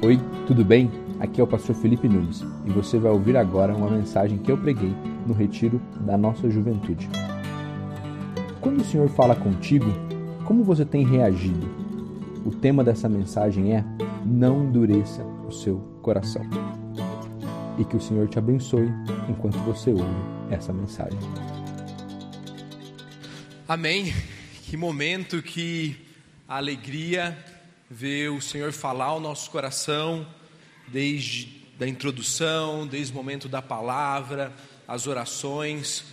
Oi, tudo bem? Aqui é o Pastor Felipe Nunes e você vai ouvir agora uma mensagem que eu preguei no retiro da nossa juventude. Quando o Senhor fala contigo, como você tem reagido? O tema dessa mensagem é: não endureça o seu coração. E que o Senhor te abençoe enquanto você ouve essa mensagem. Amém. Que momento, que alegria ver o Senhor falar ao nosso coração, desde a introdução, desde o momento da palavra, as orações.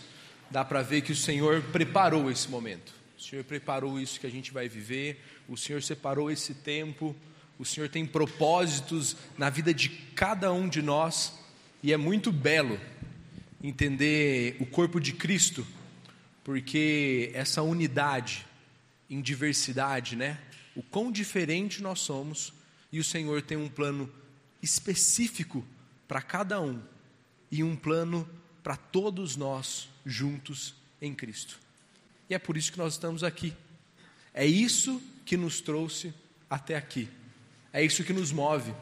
Dá para ver que o Senhor preparou esse momento, o Senhor preparou isso que a gente vai viver, o Senhor separou esse tempo, o Senhor tem propósitos na vida de cada um de nós, e é muito belo entender o corpo de Cristo, porque essa unidade em diversidade, né? O quão diferente nós somos, e o Senhor tem um plano específico para cada um, e um plano para todos nós juntos em Cristo. E é por isso que nós estamos aqui, é isso que nos trouxe até aqui, é isso que nos move.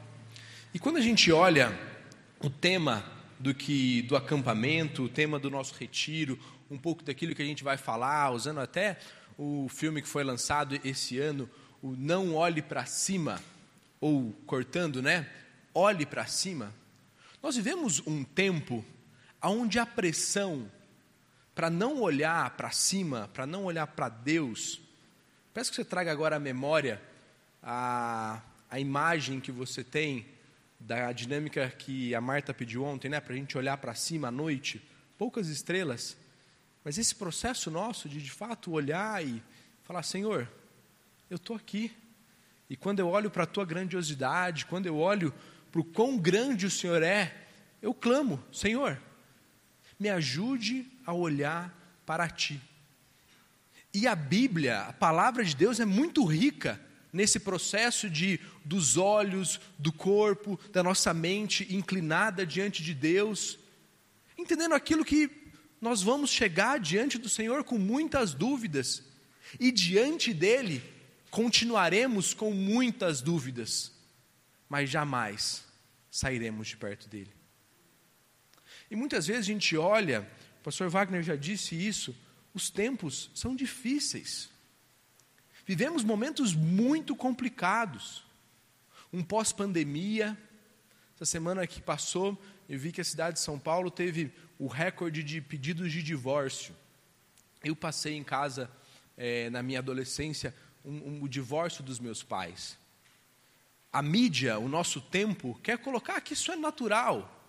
E quando a gente olha o tema do acampamento, o tema do nosso retiro, um pouco daquilo que a gente vai falar, usando até o filme que foi lançado esse ano, o Não Olhe para Cima, ou cortando, né? Olhe para Cima. Nós vivemos um tempo onde a pressão para não olhar para cima, para não olhar para Deus. Peço que você traga agora à memória a imagem que você tem da dinâmica que a Marta pediu ontem, né? Para a gente olhar para cima à noite, poucas estrelas, mas esse processo nosso de fato olhar e falar: Senhor, eu estou aqui, e quando eu olho para a Tua grandiosidade, quando eu olho para o quão grande o Senhor é, eu clamo: Senhor, me ajude a olhar para Ti. E a Bíblia, a palavra de Deus é muito rica nesse processo dos olhos, do corpo, da nossa mente inclinada diante de Deus, entendendo aquilo que nós vamos chegar diante do Senhor com muitas dúvidas, e diante dEle continuaremos com muitas dúvidas, mas jamais sairemos de perto dele. E muitas vezes a gente olha, o pastor Wagner já disse isso, os tempos são difíceis. Vivemos momentos muito complicados, um pós-pandemia. Essa semana que passou, eu vi que a cidade de São Paulo teve o recorde de pedidos de divórcio. Eu passei em casa, na minha adolescência, o divórcio dos meus pais. A mídia, o nosso tempo, quer colocar que isso é natural.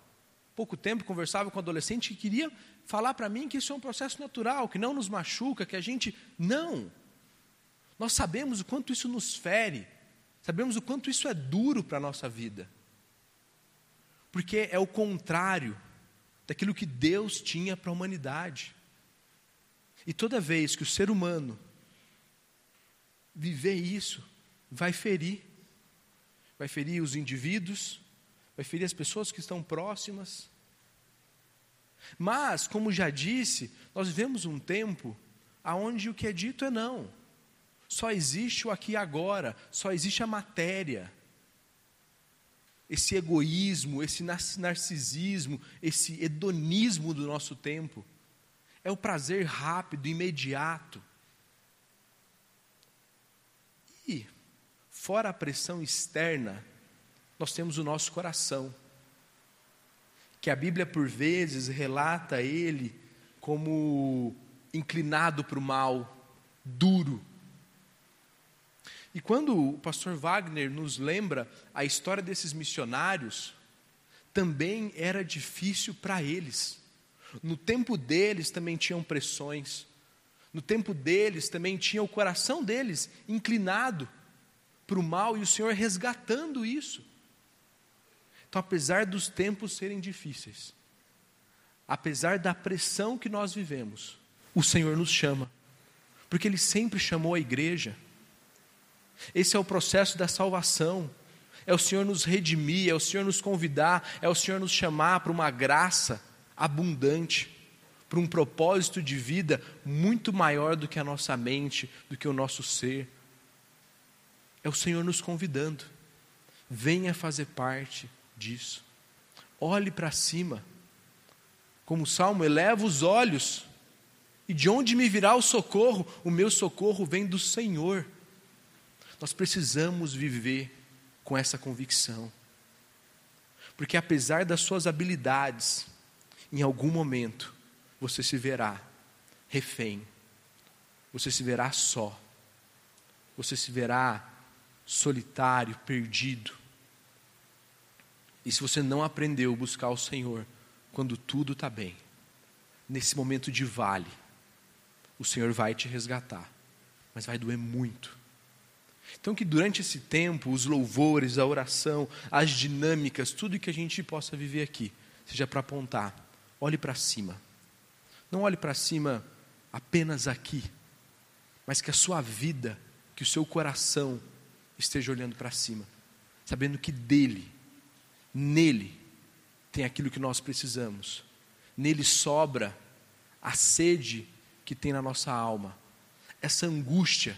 Pouco tempo conversava com um adolescente que queria falar para mim que isso é um processo natural, que não nos machuca, que a gente... Não! Nós sabemos o quanto isso nos fere, sabemos o quanto isso é duro para a nossa vida, porque é o contrário daquilo que Deus tinha para a humanidade. E toda vez que o ser humano viver isso, vai ferir os indivíduos, vai ferir as pessoas que estão próximas. Mas, como já disse, nós vivemos um tempo onde o que é dito é não, só existe o aqui e agora, só existe a matéria, esse egoísmo, esse narcisismo, esse hedonismo do nosso tempo, é o prazer rápido, imediato. E, fora a pressão externa, nós temos o nosso coração, que a Bíblia por vezes relata ele como inclinado para o mal, duro. E quando o pastor Wagner nos lembra a história desses missionários, também era difícil para eles. No tempo deles também tinham pressões, no tempo deles também tinha o coração deles inclinado para o mal, e o Senhor resgatando isso. Então, apesar dos tempos serem difíceis, apesar da pressão que nós vivemos, o Senhor nos chama, porque Ele sempre chamou a igreja. Esse é o processo da salvação, é o Senhor nos redimir, é o Senhor nos convidar, é o Senhor nos chamar para uma graça abundante, para um propósito de vida muito maior do que a nossa mente, do que o nosso ser. É o Senhor nos convidando. Venha fazer parte disso. Olhe para cima. Como o Salmo, eleva os olhos. E de onde me virá o socorro? O meu socorro vem do Senhor. Nós precisamos viver com essa convicção. Porque apesar das suas habilidades, em algum momento você se verá refém. Você se verá só. Você se verá solitário, perdido. E se você não aprendeu a buscar o Senhor quando tudo está bem, nesse momento de vale, o Senhor vai te resgatar, mas vai doer muito. Então que durante esse tempo, os louvores, a oração, as dinâmicas, tudo que a gente possa viver aqui, seja para apontar, olhe para cima. Não olhe para cima apenas aqui, mas que a sua vida, que o seu coração esteja olhando para cima, sabendo que dele, nele, tem aquilo que nós precisamos. Nele sobra a sede que tem na nossa alma, essa angústia.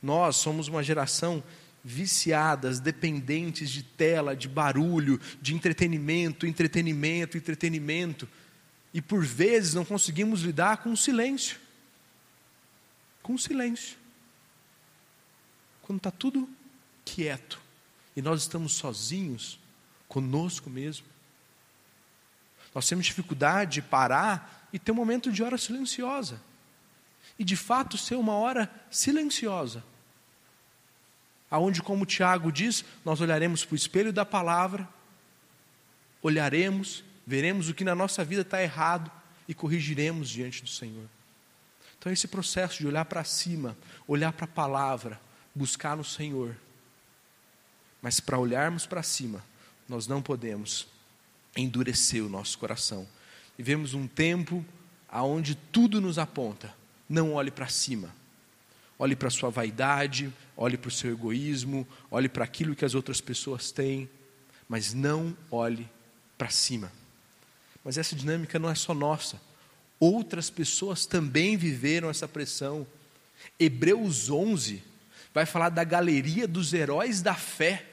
Nós somos uma geração viciadas, dependentes de tela, de barulho, de entretenimento, e por vezes não conseguimos lidar com o silêncio. Quando está tudo quieto e nós estamos sozinhos, conosco mesmo, nós temos dificuldade de parar e ter um momento de hora silenciosa. E de fato ser uma hora silenciosa, aonde, como o Tiago diz, nós olharemos para o espelho da palavra, olharemos, veremos o que na nossa vida está errado e corrigiremos diante do Senhor. Então esse processo de olhar para cima, olhar para a palavra, buscar no Senhor. Mas para olharmos para cima, nós não podemos endurecer o nosso coração. Vivemos um tempo aonde tudo nos aponta. Não olhe para cima, olhe para a sua vaidade, olhe para o seu egoísmo, olhe para aquilo que as outras pessoas têm, mas não olhe para cima. Mas essa dinâmica não é só nossa, outras pessoas também viveram essa pressão. Hebreus 11 vai falar da galeria dos heróis da fé,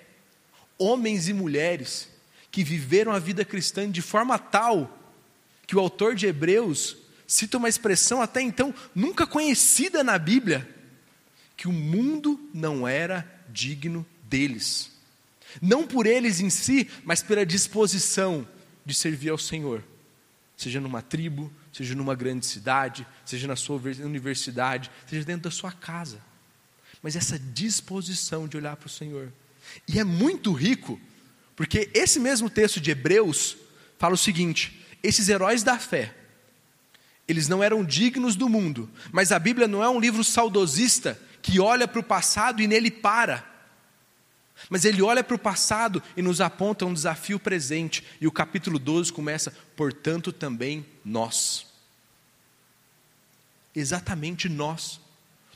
homens e mulheres que viveram a vida cristã de forma tal que o autor de Hebreus cita uma expressão até então nunca conhecida na Bíblia, que o mundo não era digno deles, não por eles em si, mas pela disposição de servir ao Senhor, seja numa tribo, seja numa grande cidade, seja na sua universidade, seja dentro da sua casa, mas essa disposição de olhar para o Senhor. E é muito rico, porque esse mesmo texto de Hebreus fala o seguinte: esses heróis da fé, eles não eram dignos do mundo, mas a Bíblia não é um livro saudosista que olha para o passado e nele para, mas ele olha para o passado e nos aponta um desafio presente. E o capítulo 12 começa: portanto também nós. Exatamente nós,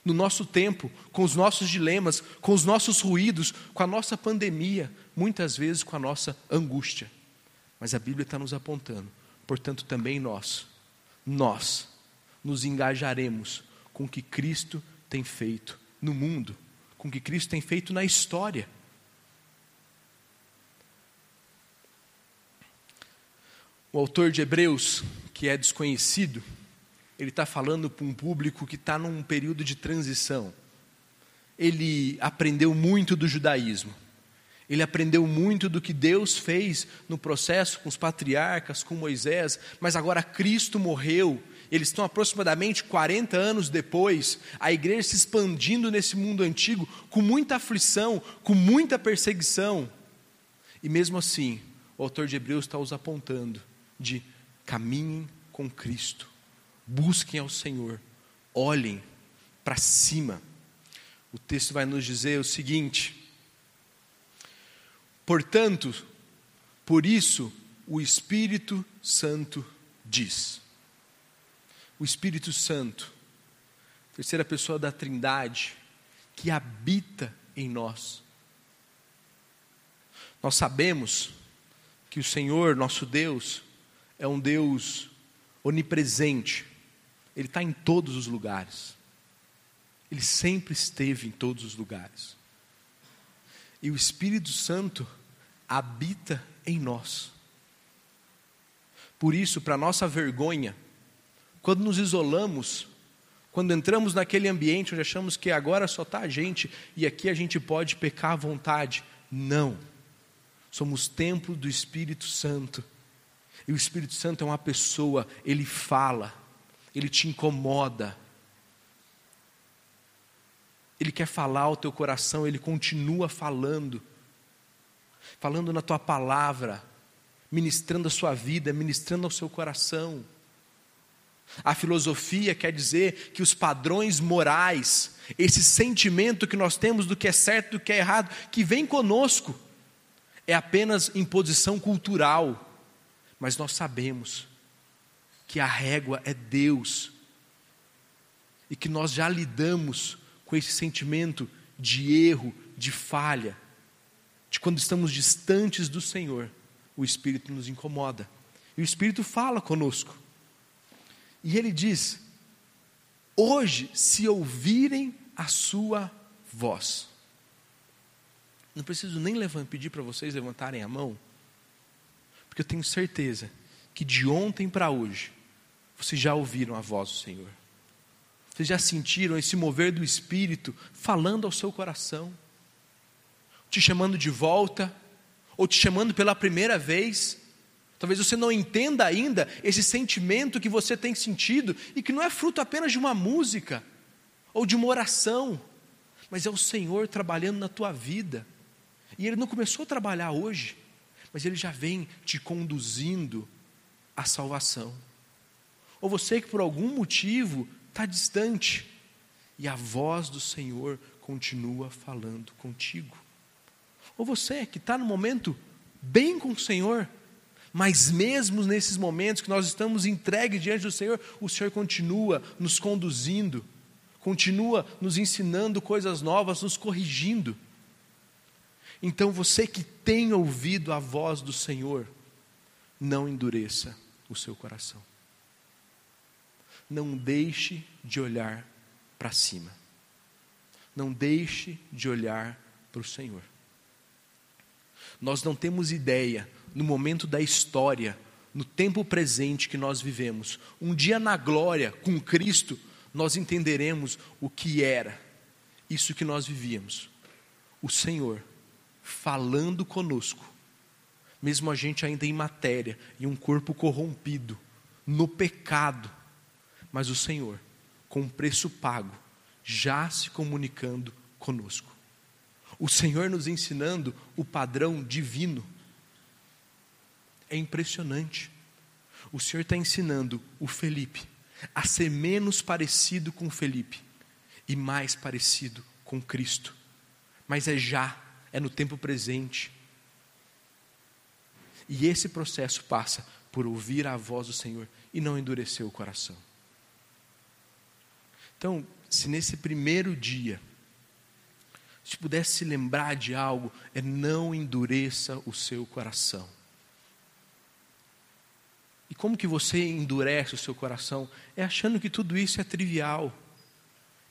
no nosso tempo, com os nossos dilemas, com os nossos ruídos, com a nossa pandemia, muitas vezes com a nossa angústia, mas a Bíblia está nos apontando: portanto também nós. Nós nos engajaremos com o que Cristo tem feito no mundo, com o que Cristo tem feito na história. O autor de Hebreus, que é desconhecido, ele está falando para um público que está num período de transição. Ele aprendeu muito do judaísmo. Ele aprendeu muito do que Deus fez no processo com os patriarcas, com Moisés, mas agora Cristo morreu. Eles estão aproximadamente 40 anos depois, a igreja se expandindo nesse mundo antigo, com muita aflição, com muita perseguição. E mesmo assim, o autor de Hebreus está os apontando de: caminhem com Cristo, busquem ao Senhor, olhem para cima. O texto vai nos dizer o seguinte: portanto, por isso o Espírito Santo diz. O Espírito Santo, terceira pessoa da Trindade, que habita em nós. Nós sabemos que o Senhor, nosso Deus, é um Deus onipresente. Ele está em todos os lugares. Ele sempre esteve em todos os lugares. e o Espírito Santo habita em nós. Por isso, para nossa vergonha, quando nos isolamos, quando entramos naquele ambiente onde achamos que agora só está a gente e aqui a gente pode pecar à vontade, não. Somos templo do Espírito Santo. E o Espírito Santo é uma pessoa, ele fala, ele te incomoda. Ele quer falar ao teu coração, ele continua falando. Falando na tua palavra, ministrando a sua vida, ministrando ao seu coração. A filosofia quer dizer que os padrões morais, esse sentimento que nós temos do que é certo, do que é errado, que vem conosco, é apenas imposição cultural. Mas nós sabemos que a régua é Deus e que nós já lidamos com esse sentimento de erro, de falha, de quando estamos distantes do Senhor, o Espírito nos incomoda. E o Espírito fala conosco. E ele diz: hoje, se ouvirem a sua voz. Não preciso nem pedir para vocês levantarem a mão, porque eu tenho certeza que de ontem para hoje, vocês já ouviram a voz do Senhor. Vocês já sentiram esse mover do Espírito falando ao seu coração, te chamando de volta, ou te chamando pela primeira vez. Talvez você não entenda ainda esse sentimento que você tem sentido e que não é fruto apenas de uma música ou de uma oração, mas é o Senhor trabalhando na tua vida. E Ele não começou a trabalhar hoje, mas Ele já vem te conduzindo à salvação. Ou você que por algum motivo está distante e a voz do Senhor continua falando contigo. Ou você que está no momento bem com o Senhor, mas mesmo nesses momentos que nós estamos entregues diante do Senhor, o Senhor continua nos conduzindo, continua nos ensinando coisas novas, nos corrigindo. Então você que tem ouvido a voz do Senhor, não endureça o seu coração. Não deixe de olhar para cima. Não deixe de olhar para o Senhor. Nós não temos ideia, no momento da história, no tempo presente que nós vivemos, um dia na glória com Cristo, nós entenderemos o que era isso que nós vivíamos. O Senhor falando conosco, mesmo a gente ainda em matéria, em um corpo corrompido, no pecado, mas o Senhor, com preço pago, já se comunicando conosco. O Senhor nos ensinando o padrão divino. É impressionante. O Senhor está ensinando o Felipe a ser menos parecido com o Felipe e mais parecido com Cristo. Mas é já, é no tempo presente. E esse processo passa por ouvir a voz do Senhor e não endurecer o coração. Então, se nesse primeiro dia, se pudesse se lembrar de algo, é não endureça o seu coração. E como que você endurece o seu coração? É achando que tudo isso é trivial,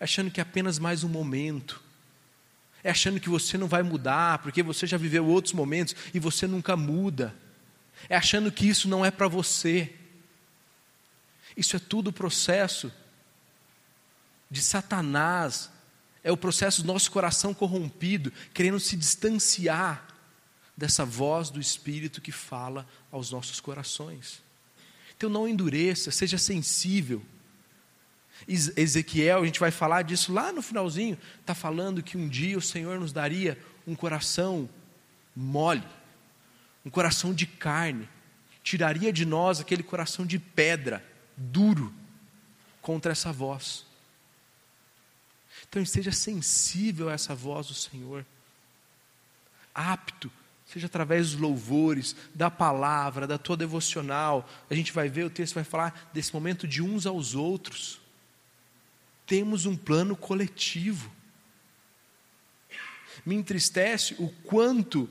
é achando que é apenas mais um momento, é achando que você não vai mudar, porque você já viveu outros momentos e você nunca muda, é achando que isso não é para você. Isso é tudo processo de Satanás, é o processo do nosso coração corrompido, querendo se distanciar dessa voz do Espírito que fala aos nossos corações. Então não endureça, seja sensível. Ezequiel, a gente vai falar disso lá no finalzinho, está falando que um dia o Senhor nos daria um coração mole, um coração de carne, tiraria de nós aquele coração de pedra, duro, contra essa voz. Então seja sensível a essa voz do Senhor, apto, seja através dos louvores, da palavra, da tua devocional. A gente vai ver, o texto vai falar desse momento de uns aos outros. Temos um plano coletivo. Me entristece o quanto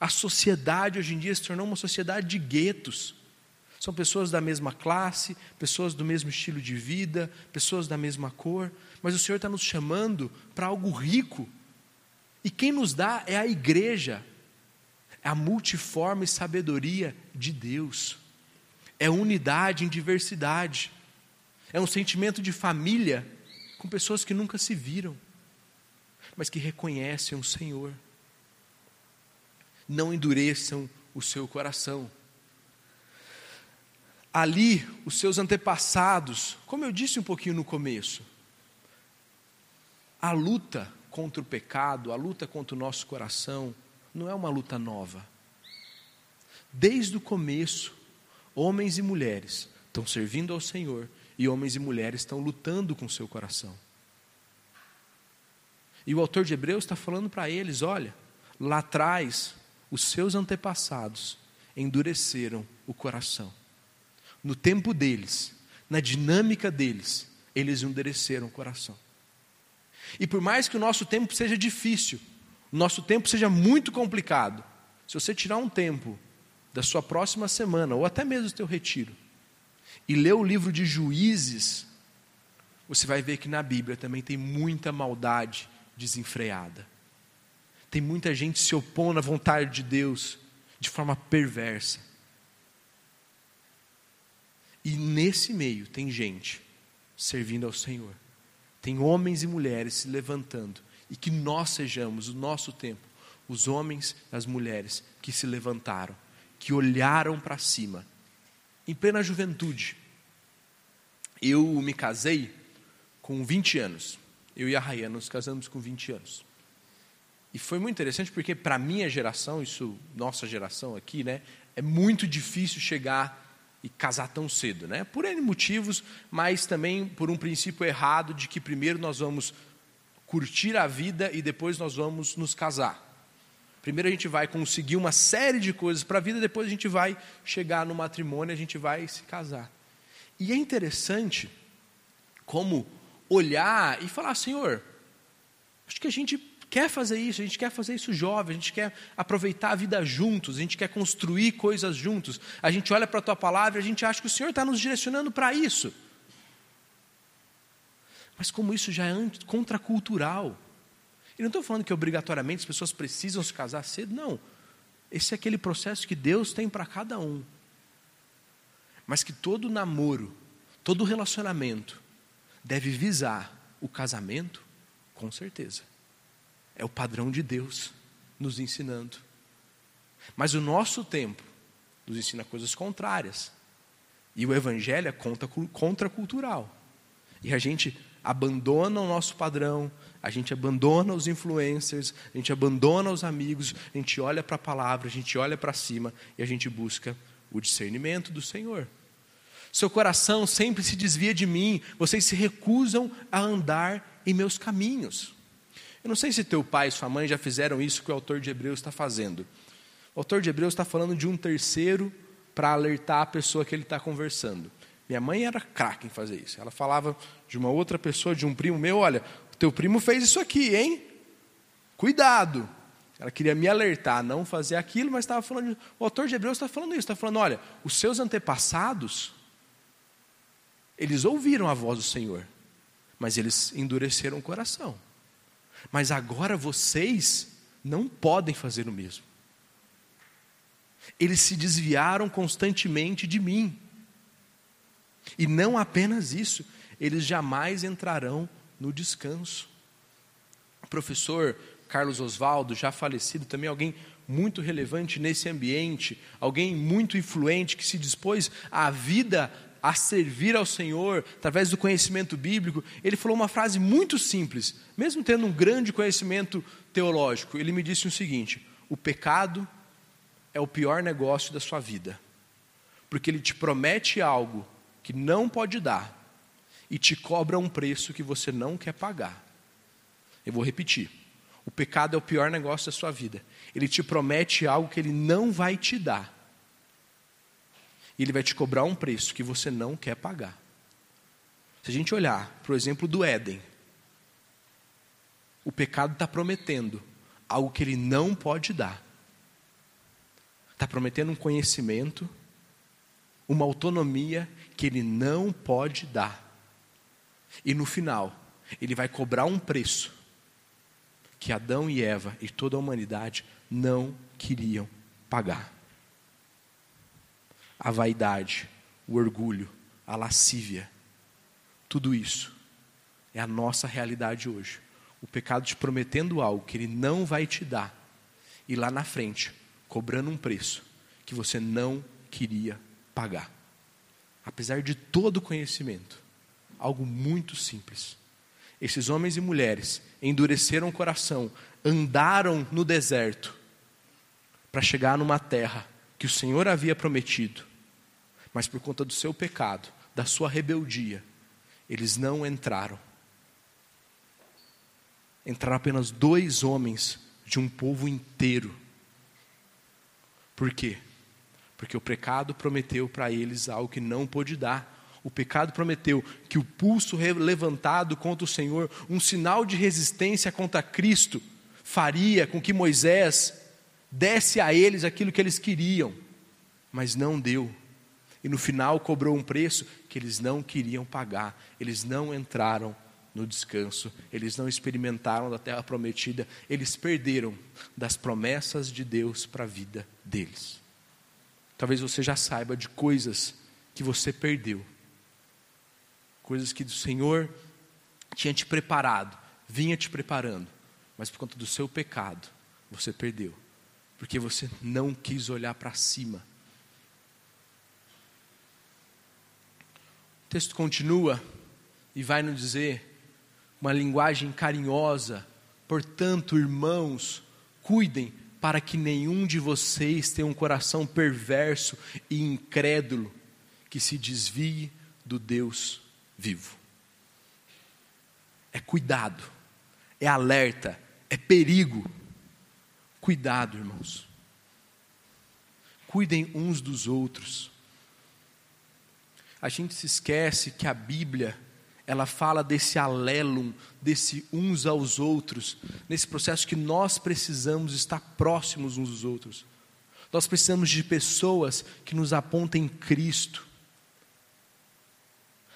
a sociedade hoje em dia se tornou uma sociedade de guetos. São pessoas da mesma classe, pessoas do mesmo estilo de vida, pessoas da mesma cor, mas o Senhor está nos chamando para algo rico E quem nos dá é a igreja, a multiforme sabedoria de Deus. É unidade em diversidade, é um sentimento de família com pessoas que nunca se viram, mas que reconhecem o Senhor. Não endureçam o seu coração. Ali, os seus antepassados, como eu disse um pouquinho no começo, a luta contra o pecado, a luta contra o nosso coração, não é uma luta nova. Desde o começo, homens e mulheres estão servindo ao Senhor e homens e mulheres estão lutando com o seu coração. E o autor de Hebreus está falando para eles: olha, lá atrás, os seus antepassados endureceram o coração. No tempo deles, na dinâmica deles, eles endureceram o coração. E por mais que o nosso tempo seja difícil, o nosso tempo seja muito complicado, se você tirar um tempo da sua próxima semana, ou até mesmo do teu retiro, e ler o livro de Juízes, você vai ver que na Bíblia também tem muita maldade desenfreada. Tem muita gente se opondo à vontade de Deus de forma perversa. E nesse meio tem gente servindo ao Senhor. Tem homens e mulheres se levantando. E que nós sejamos, no nosso tempo, os homens e as mulheres que se levantaram, que olharam para cima, em plena juventude. Eu me casei com 20 anos. Eu e a Raia nos casamos com 20 anos. E foi muito interessante porque para a minha geração, isso, nossa geração aqui, né, é muito difícil chegar e casar tão cedo, né? Por N motivos, mas também por um princípio errado de que primeiro nós vamos curtir a vida e depois nós vamos nos casar. Primeiro a gente vai conseguir uma série de coisas para a vida, depois a gente vai chegar no matrimônio, a gente vai se casar. E é interessante como olhar e falar: Senhor, acho que a gente quer fazer isso, a gente quer fazer isso jovem, a gente quer aproveitar a vida juntos, a gente quer construir coisas juntos. A gente olha para a Tua Palavra e a gente acha que o Senhor está nos direcionando para isso. Mas como isso já é contracultural. E não estou falando que obrigatoriamente as pessoas precisam se casar cedo, não. Esse é aquele processo que Deus tem para cada um. Mas que todo namoro, todo relacionamento deve visar o casamento, com certeza. É o padrão de Deus nos ensinando. Mas o nosso tempo nos ensina coisas contrárias. E o Evangelho é contracultural. E a gente abandona o nosso padrão, a gente abandona os influencers, a gente abandona os amigos, a gente olha para a palavra, a gente olha para cima e a gente busca o discernimento do Senhor. Seu coração sempre se desvia de mim, vocês se recusam a andar em meus caminhos. Eu não sei se teu pai e sua mãe já fizeram isso que o autor de Hebreus está fazendo. O autor de Hebreus está falando de um terceiro para alertar a pessoa que ele está conversando. Minha mãe era craque em fazer isso. Ela falava de uma outra pessoa, de um primo meu: olha, o teu primo fez isso aqui, hein? Cuidado! Ela queria me alertar a não fazer aquilo, mas estava falando. O autor de Hebreus está falando isso, está falando: olha, os seus antepassados, eles ouviram a voz do Senhor, mas eles endureceram o coração. Mas agora vocês não podem fazer o mesmo. Eles se desviaram constantemente de mim. E não apenas isso, eles jamais entrarão no descanso. O professor Carlos Osvaldo, já falecido, também alguém muito relevante nesse ambiente, alguém muito influente que se dispôs à vida, a servir ao Senhor, através do conhecimento bíblico. Ele falou uma frase muito simples, mesmo tendo um grande conhecimento teológico. Ele me disse o seguinte: o pecado é o pior negócio da sua vida, porque ele te promete algo que não pode dar e te cobra um preço que você não quer pagar. Eu vou repetir: o pecado é o pior negócio da sua vida, ele te promete algo que ele não vai te dar. E ele vai te cobrar um preço que você não quer pagar. Se a gente olhar, por exemplo, do Éden, o pecado está prometendo algo que ele não pode dar. Está prometendo um conhecimento, uma autonomia que ele não pode dar. E no final, ele vai cobrar um preço que Adão e Eva e toda a humanidade não queriam pagar. A vaidade, o orgulho, a lascívia, tudo isso é a nossa realidade hoje. O pecado te prometendo algo que ele não vai te dar, e lá na frente, cobrando um preço que você não queria pagar. Apesar de todo o conhecimento, algo muito simples. Esses homens e mulheres endureceram o coração, andaram no deserto para chegar numa terra que o Senhor havia prometido, mas por conta do seu pecado, da sua rebeldia, eles não entraram. Entraram apenas 2 homens de um povo inteiro. Por quê? Porque o pecado prometeu para eles algo que não pôde dar. O pecado prometeu que o pulso levantado contra o Senhor, um sinal de resistência contra Cristo, faria com que Moisés desse a eles aquilo que eles queriam, mas não deu. E no final cobrou um preço que eles não queriam pagar. Eles não entraram no descanso, eles não experimentaram da terra prometida, eles perderam das promessas de Deus para a vida deles. Talvez você já saiba de coisas que você perdeu, coisas que o Senhor tinha te preparado, vinha te preparando, mas por conta do seu pecado, você perdeu, porque você não quis olhar para cima. O texto continua e vai nos dizer, uma linguagem carinhosa: portanto, irmãos, cuidem para que nenhum de vocês tenha um coração perverso e incrédulo que se desvie do Deus vivo. É cuidado, é alerta, é perigo. Cuidado, irmãos. Cuidem uns dos outros. A gente se esquece que a Bíblia, ela fala desse alelum, desse uns aos outros, nesse processo que nós precisamos estar próximos uns dos outros. Nós precisamos de pessoas que nos apontem Cristo,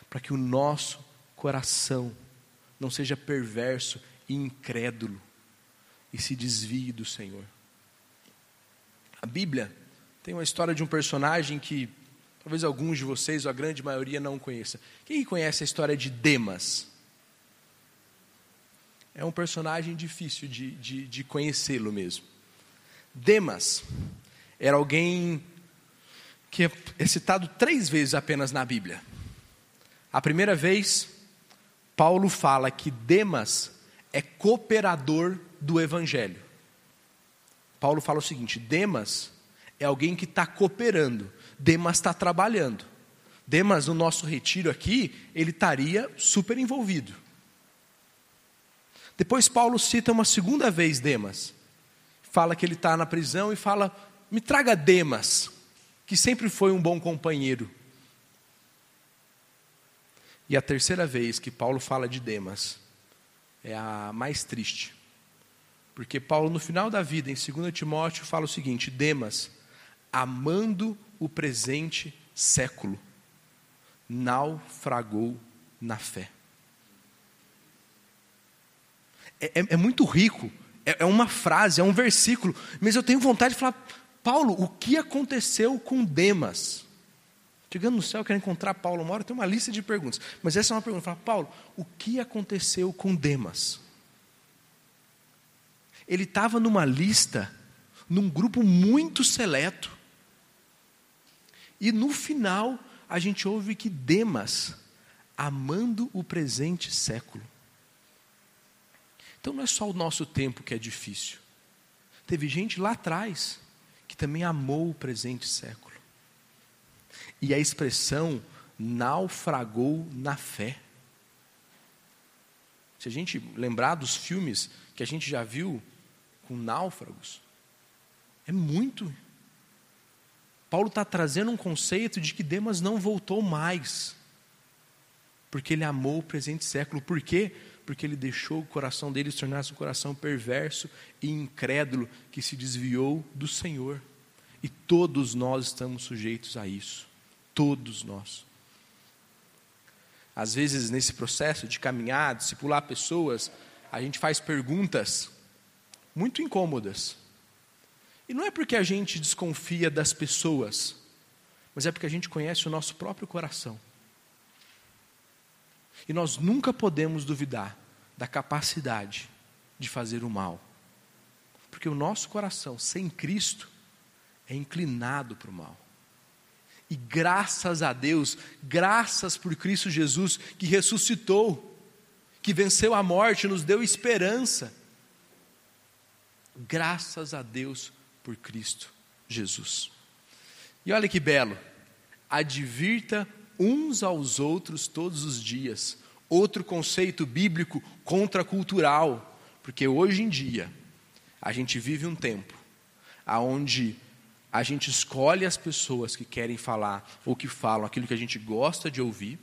para que o nosso coração não seja perverso e incrédulo e se desvie do Senhor. A Bíblia tem uma história de um personagem que talvez alguns de vocês, ou a grande maioria, não conheça. Quem conhece a história de Demas? É um personagem difícil de conhecê-lo mesmo. Demas era alguém que é citado 3 vezes apenas na Bíblia. A primeira vez, Paulo fala que Demas é cooperador do Evangelho. Paulo fala o seguinte: Demas é alguém que está cooperando. Demas está trabalhando. Demas, no nosso retiro aqui, ele estaria super envolvido. Depois Paulo cita uma segunda vez Demas. Fala que ele está na prisão e fala: me traga Demas, que sempre foi um bom companheiro. E a terceira vez que Paulo fala de Demas é a mais triste. Porque Paulo, no final da vida, em 2 Timóteo, fala o seguinte: Demas, amando o presente século, naufragou na fé. É muito rico, é uma frase, é um versículo, mas eu tenho vontade de falar: Paulo, o que aconteceu com Demas? Chegando no céu, eu quero encontrar Paulo uma hora, eu tenho uma lista de perguntas, mas essa é uma pergunta. Fala: Paulo, o que aconteceu com Demas? Ele estava numa lista, num grupo muito seleto, e no final a gente ouve que Demas, amando o presente século. Então não é só o nosso tempo que é difícil. Teve gente lá atrás que também amou o presente século. E a expressão naufragou na fé. Se a gente lembrar dos filmes que a gente já viu com náufragos, é muito. Paulo está trazendo um conceito de que Demas não voltou mais, porque ele amou o presente século. Por quê? Porque ele deixou o coração dele se tornar um coração perverso e incrédulo, que se desviou do Senhor. E todos nós estamos sujeitos a isso, todos nós. Às vezes, nesse processo de caminhar, discipular pessoas, a gente faz perguntas muito incômodas. E não é porque a gente desconfia das pessoas, mas é porque a gente conhece o nosso próprio coração. E nós nunca podemos duvidar da capacidade de fazer o mal, porque o nosso coração, sem Cristo, é inclinado para o mal. E graças a Deus, graças por Cristo Jesus, que ressuscitou, que venceu a morte, nos deu esperança. Graças a Deus por Cristo Jesus. E olha que belo, advirta uns aos outros todos os dias. Outro conceito bíblico contracultural, porque hoje em dia a gente vive um tempo onde a gente escolhe as pessoas que querem falar ou que falam aquilo que a gente gosta de ouvir.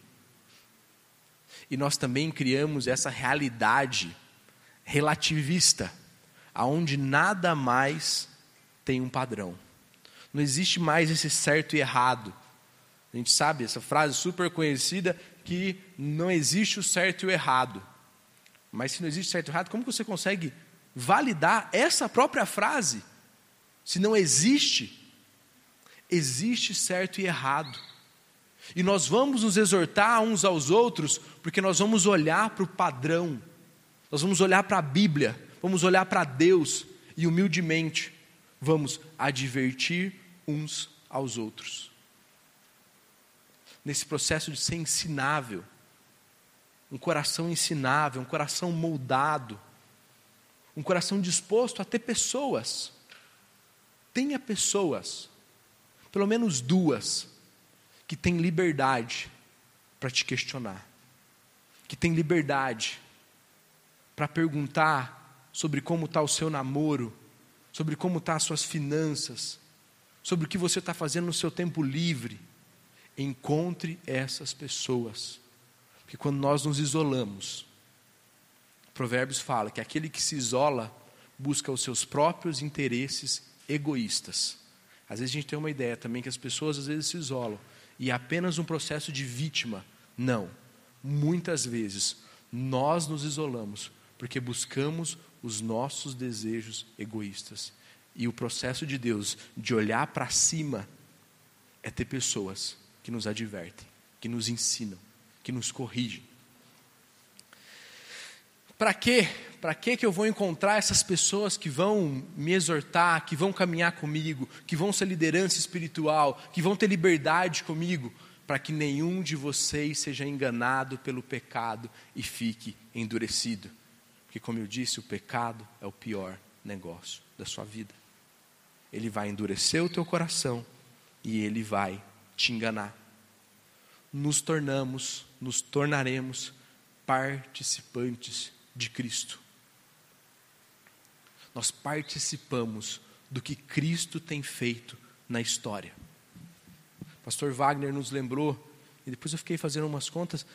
E nós também criamos essa realidade relativista, onde nada mais tem um padrão. Não existe mais esse certo e errado. A gente sabe essa frase super conhecida, que não existe o certo e o errado. Mas se não existe certo e errado, como que você consegue validar essa própria frase? Se não existe, existe certo e errado. E nós vamos nos exortar uns aos outros, porque nós vamos olhar para o padrão. Nós vamos olhar para a Bíblia, vamos olhar para Deus e humildemente vamos advertir uns aos outros. Nesse processo de ser ensinável, um coração ensinável, um coração moldado, um coração disposto a ter pessoas. Tenha pessoas, pelo menos duas, que têm liberdade para te questionar, que têm liberdade para perguntar sobre como está o seu namoro, sobre como estão as suas finanças, sobre o que você está fazendo no seu tempo livre. Encontre essas pessoas, porque quando nós nos isolamos, Provérbios fala que aquele que se isola busca os seus próprios interesses egoístas. Às vezes a gente tem uma ideia também que as pessoas às vezes se isolam e é apenas um processo de vítima. Não, muitas vezes nós nos isolamos porque buscamos os nossos desejos egoístas. E o processo de Deus de olhar para cima é ter pessoas que nos advertem, que nos ensinam, que nos corrigem. Para quê? Para que eu vou encontrar essas pessoas que vão me exortar, que vão caminhar comigo, que vão ser liderança espiritual, que vão ter liberdade comigo? Para que nenhum de vocês seja enganado pelo pecado e fique endurecido. Porque, como eu disse, o pecado é o pior negócio da sua vida. Ele vai endurecer o teu coração e ele vai te enganar. Nos tornaremos participantes de Cristo. Nós participamos do que Cristo tem feito na história. Pastor Wagner nos lembrou, e depois eu fiquei fazendo umas contas,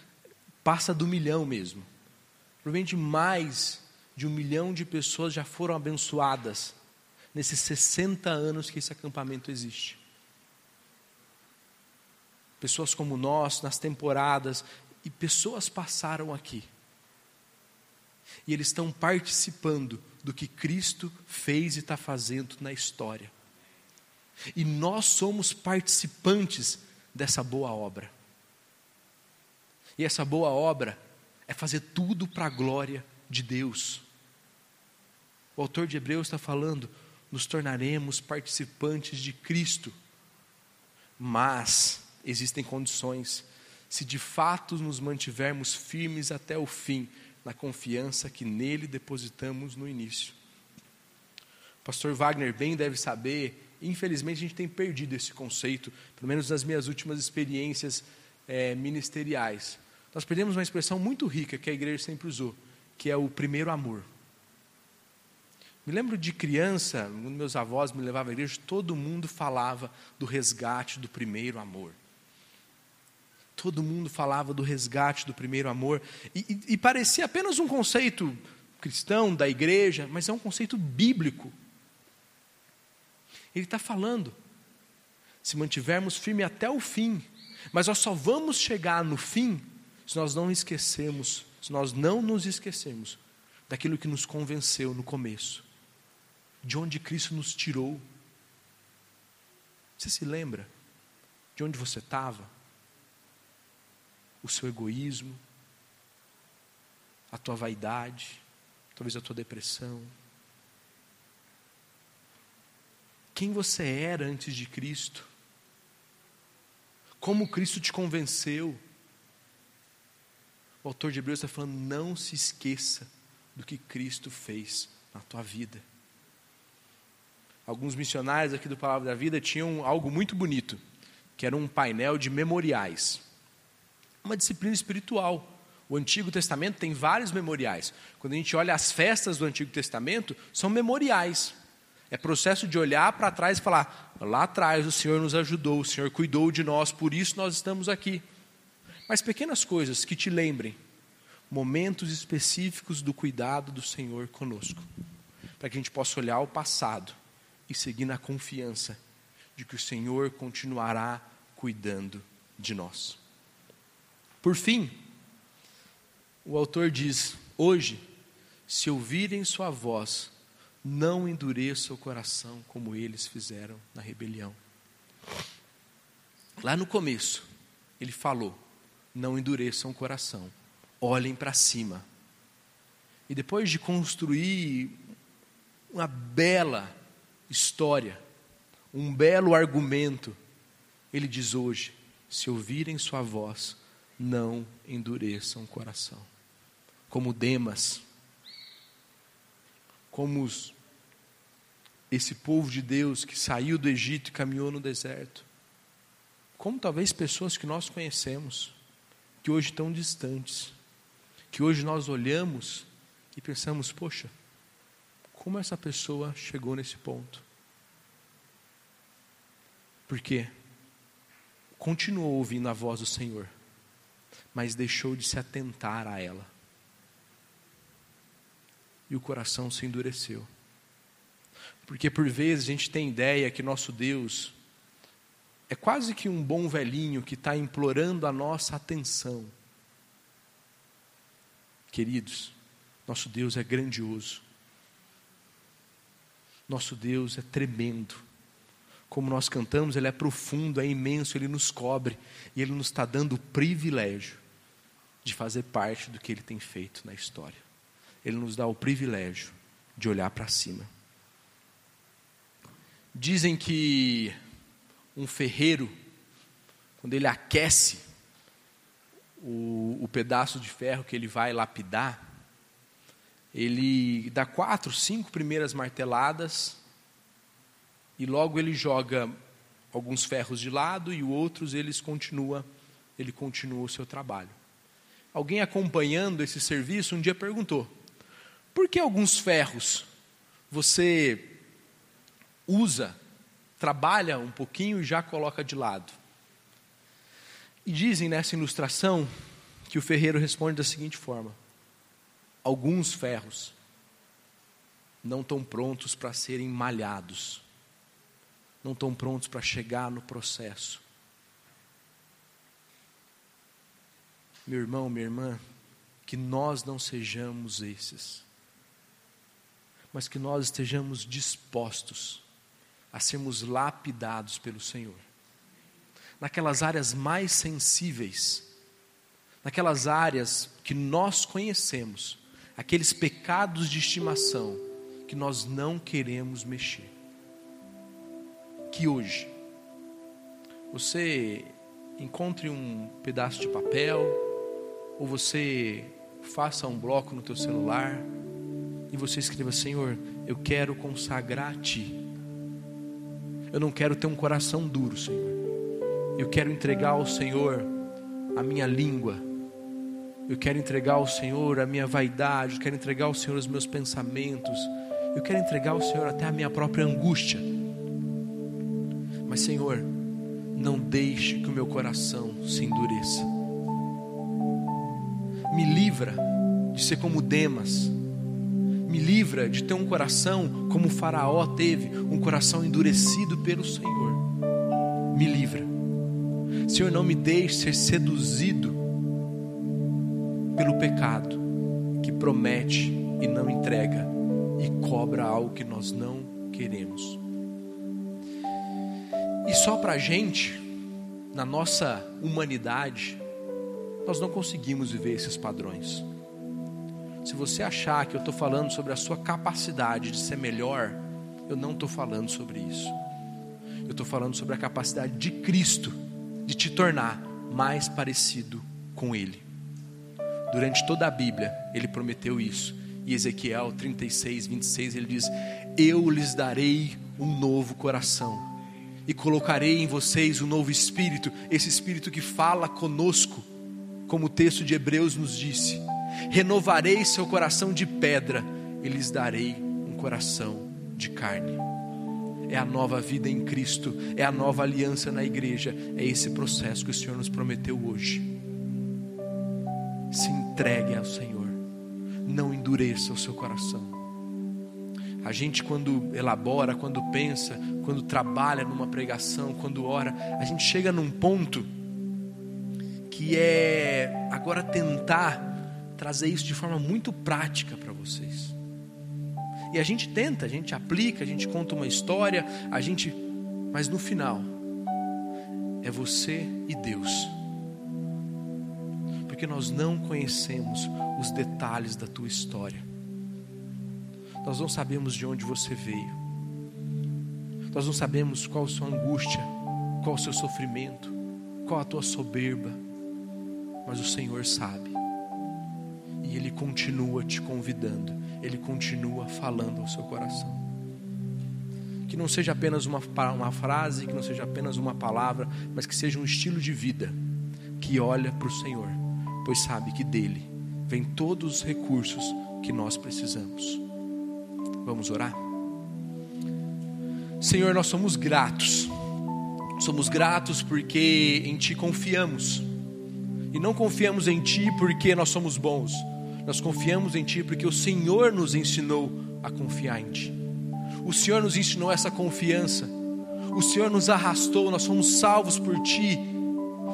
passa do 1 milhão mesmo. Provavelmente mais de 1 milhão de pessoas já foram abençoadas nesses 60 anos que esse acampamento existe. Pessoas como nós, nas temporadas, e pessoas passaram aqui. E eles estão participando do que Cristo fez e está fazendo na história. E nós somos participantes dessa boa obra. E essa boa obra é fazer tudo para a glória de Deus. O autor de Hebreus está falando, nos tornaremos participantes de Cristo. Mas existem condições, se de fato nos mantivermos firmes até o fim, na confiança que nele depositamos no início. O pastor Wagner bem deve saber, infelizmente a gente tem perdido esse conceito, pelo menos nas minhas últimas experiências ministeriais. Nós perdemos uma expressão muito rica que a igreja sempre usou, que é o primeiro amor. Me lembro de criança, quando meus avós me levavam à igreja, todo mundo falava do resgate do primeiro amor. Todo mundo falava do resgate do primeiro amor. E parecia apenas um conceito cristão da igreja, mas é um conceito bíblico. Ele está falando, se mantivermos firme até o fim, mas nós só vamos chegar no fim se nós não nos esquecemos daquilo que nos convenceu no começo, de onde Cristo nos tirou. Você se lembra de onde você estava? O seu egoísmo, a tua vaidade, talvez a tua depressão. Quem você era antes de Cristo? Como Cristo te convenceu? O autor de Hebreus está falando, não se esqueça do que Cristo fez na tua vida. Alguns missionários aqui do Palavra da Vida tinham algo muito bonito, que era um painel de memoriais. Uma disciplina espiritual. O Antigo Testamento tem vários memoriais. Quando a gente olha as festas do Antigo Testamento, são memoriais. É processo de olhar para trás e falar, lá atrás o Senhor nos ajudou, o Senhor cuidou de nós, por isso nós estamos aqui. Mas pequenas coisas que te lembrem momentos específicos do cuidado do Senhor conosco, para que a gente possa olhar o passado e seguir na confiança de que o Senhor continuará cuidando de nós. Por fim, o autor diz, hoje, se ouvirem sua voz, não endureça o coração como eles fizeram na rebelião. Lá no começo, ele falou, não endureçam o coração. Olhem para cima. E depois de construir uma bela história, um belo argumento, ele diz hoje, se ouvirem sua voz, não endureçam o coração. Como Demas, como esse povo de Deus que saiu do Egito e caminhou no deserto, como talvez pessoas que nós conhecemos, que hoje estão distantes, que hoje nós olhamos e pensamos, poxa, como essa pessoa chegou nesse ponto? Porque continuou ouvindo a voz do Senhor, mas deixou de se atentar a ela. E o coração se endureceu. Porque por vezes a gente tem ideia que nosso Deus é quase que um bom velhinho que está implorando a nossa atenção. Queridos, nosso Deus é grandioso. Nosso Deus é tremendo. Como nós cantamos, Ele é profundo, é imenso, Ele nos cobre. E Ele nos está dando o privilégio de fazer parte do que Ele tem feito na história. Ele nos dá o privilégio de olhar para cima. Dizem que um ferreiro, quando ele aquece o pedaço de ferro que ele vai lapidar, ele dá 4, 5 primeiras marteladas e logo ele joga alguns ferros de lado e outros ele continua o seu trabalho. Alguém acompanhando esse serviço um dia perguntou, por que alguns ferros você usa, trabalha um pouquinho e já coloca de lado? E dizem nessa ilustração que o ferreiro responde da seguinte forma, alguns ferros não estão prontos para serem malhados, não estão prontos para chegar no processo. Meu irmão, minha irmã, que nós não sejamos esses, mas que nós estejamos dispostos a sermos lapidados pelo Senhor. Naquelas áreas mais sensíveis, naquelas áreas que nós conhecemos, aqueles pecados de estimação que nós não queremos mexer. Que hoje você encontre um pedaço de papel ou você faça um bloco no teu celular e você escreva, Senhor, eu quero consagrar a Ti. Eu não quero ter um coração duro, Senhor. Eu quero entregar ao Senhor a minha língua. Eu quero entregar ao Senhor a minha vaidade. Eu quero entregar ao Senhor os meus pensamentos. Eu quero entregar ao Senhor até a minha própria angústia. Mas, Senhor, não deixe que o meu coração se endureça. Me livra de ser como Demas. Me livra de ter um coração como o Faraó teve, um coração endurecido pelo Senhor. Me livra. Senhor, não me deixe ser seduzido pelo pecado que promete e não entrega e cobra algo que nós não queremos. E só para a gente, na nossa humanidade, nós não conseguimos viver esses padrões. Se você achar que eu estou falando sobre a sua capacidade de ser melhor, eu não estou falando sobre isso. Eu estou falando sobre a capacidade de Cristo de te tornar mais parecido com Ele. Durante toda a Bíblia, Ele prometeu isso. E Ezequiel 36, 26, Ele diz: eu lhes darei um novo coração e colocarei em vocês um novo espírito, esse espírito que fala conosco, como o texto de Hebreus nos disse. Renovarei seu coração de pedra e lhes darei um coração de carne. É a nova vida em Cristo, é a nova aliança na igreja, é esse processo que o Senhor nos prometeu hoje. Se entregue ao Senhor, não endureça o seu coração. A gente, quando elabora, quando pensa, quando trabalha numa pregação, quando ora, a gente chega num ponto que é agora tentar trazer isso de forma muito prática para vocês. E a gente tenta, a gente aplica, a gente conta uma história, mas no final é você e Deus. Porque nós não conhecemos os detalhes da tua história. Nós não sabemos de onde você veio. Nós não sabemos qual a sua angústia, qual o seu sofrimento, qual a tua soberba. Mas o Senhor sabe. E Ele continua te convidando, Ele continua falando ao seu coração. Que não seja apenas uma frase, que não seja apenas uma palavra, mas que seja um estilo de vida que olha para o Senhor, pois sabe que dele vem todos os recursos que nós precisamos. Vamos orar? Senhor, nós somos gratos. Somos gratos porque em Ti confiamos. E não confiamos em Ti porque nós somos bons. Nós confiamos em Ti porque o Senhor nos ensinou a confiar em Ti. O Senhor nos ensinou essa confiança. O Senhor nos arrastou, nós fomos salvos por Ti.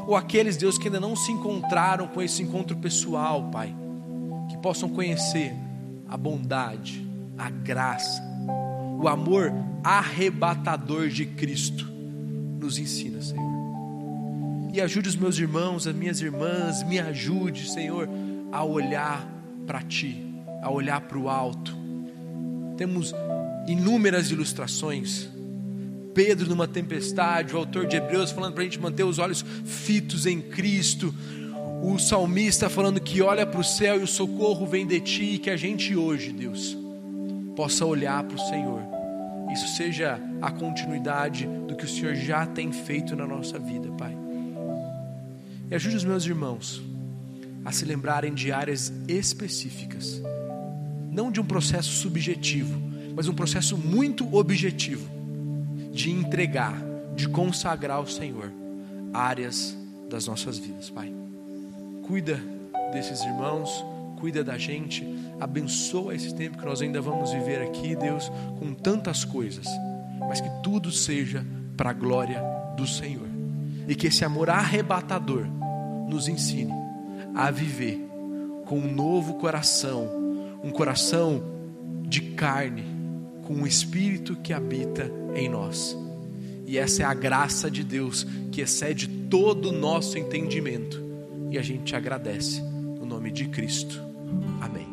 Ou aqueles, Deus, que ainda não se encontraram com esse encontro pessoal, Pai, que possam conhecer a bondade, a graça, o amor arrebatador de Cristo. Nos ensina, Senhor. E ajude os meus irmãos, as minhas irmãs, me ajude, Senhor, a olhar para Ti, a olhar para o alto. Temos inúmeras ilustrações. Pedro numa tempestade, o autor de Hebreus falando para a gente manter os olhos fitos em Cristo. O salmista falando que olha para o céu e o socorro vem de Ti. E que a gente hoje, Deus, possa olhar para o Senhor. Isso seja a continuidade do que o Senhor já tem feito na nossa vida, Pai. E ajude os meus irmãos a se lembrarem de áreas específicas, não de um processo subjetivo, mas um processo muito objetivo, de entregar, de consagrar ao Senhor áreas das nossas vidas, Pai. Cuida desses irmãos, cuida da gente, abençoa esse tempo que nós ainda vamos viver aqui, Deus, com tantas coisas, mas que tudo seja para a glória do Senhor. E que esse amor arrebatador nos ensine a viver com um novo coração, um coração de carne, com um espírito que habita em nós. E essa é a graça de Deus que excede todo o nosso entendimento. E a gente te agradece, no nome de Cristo. Amém.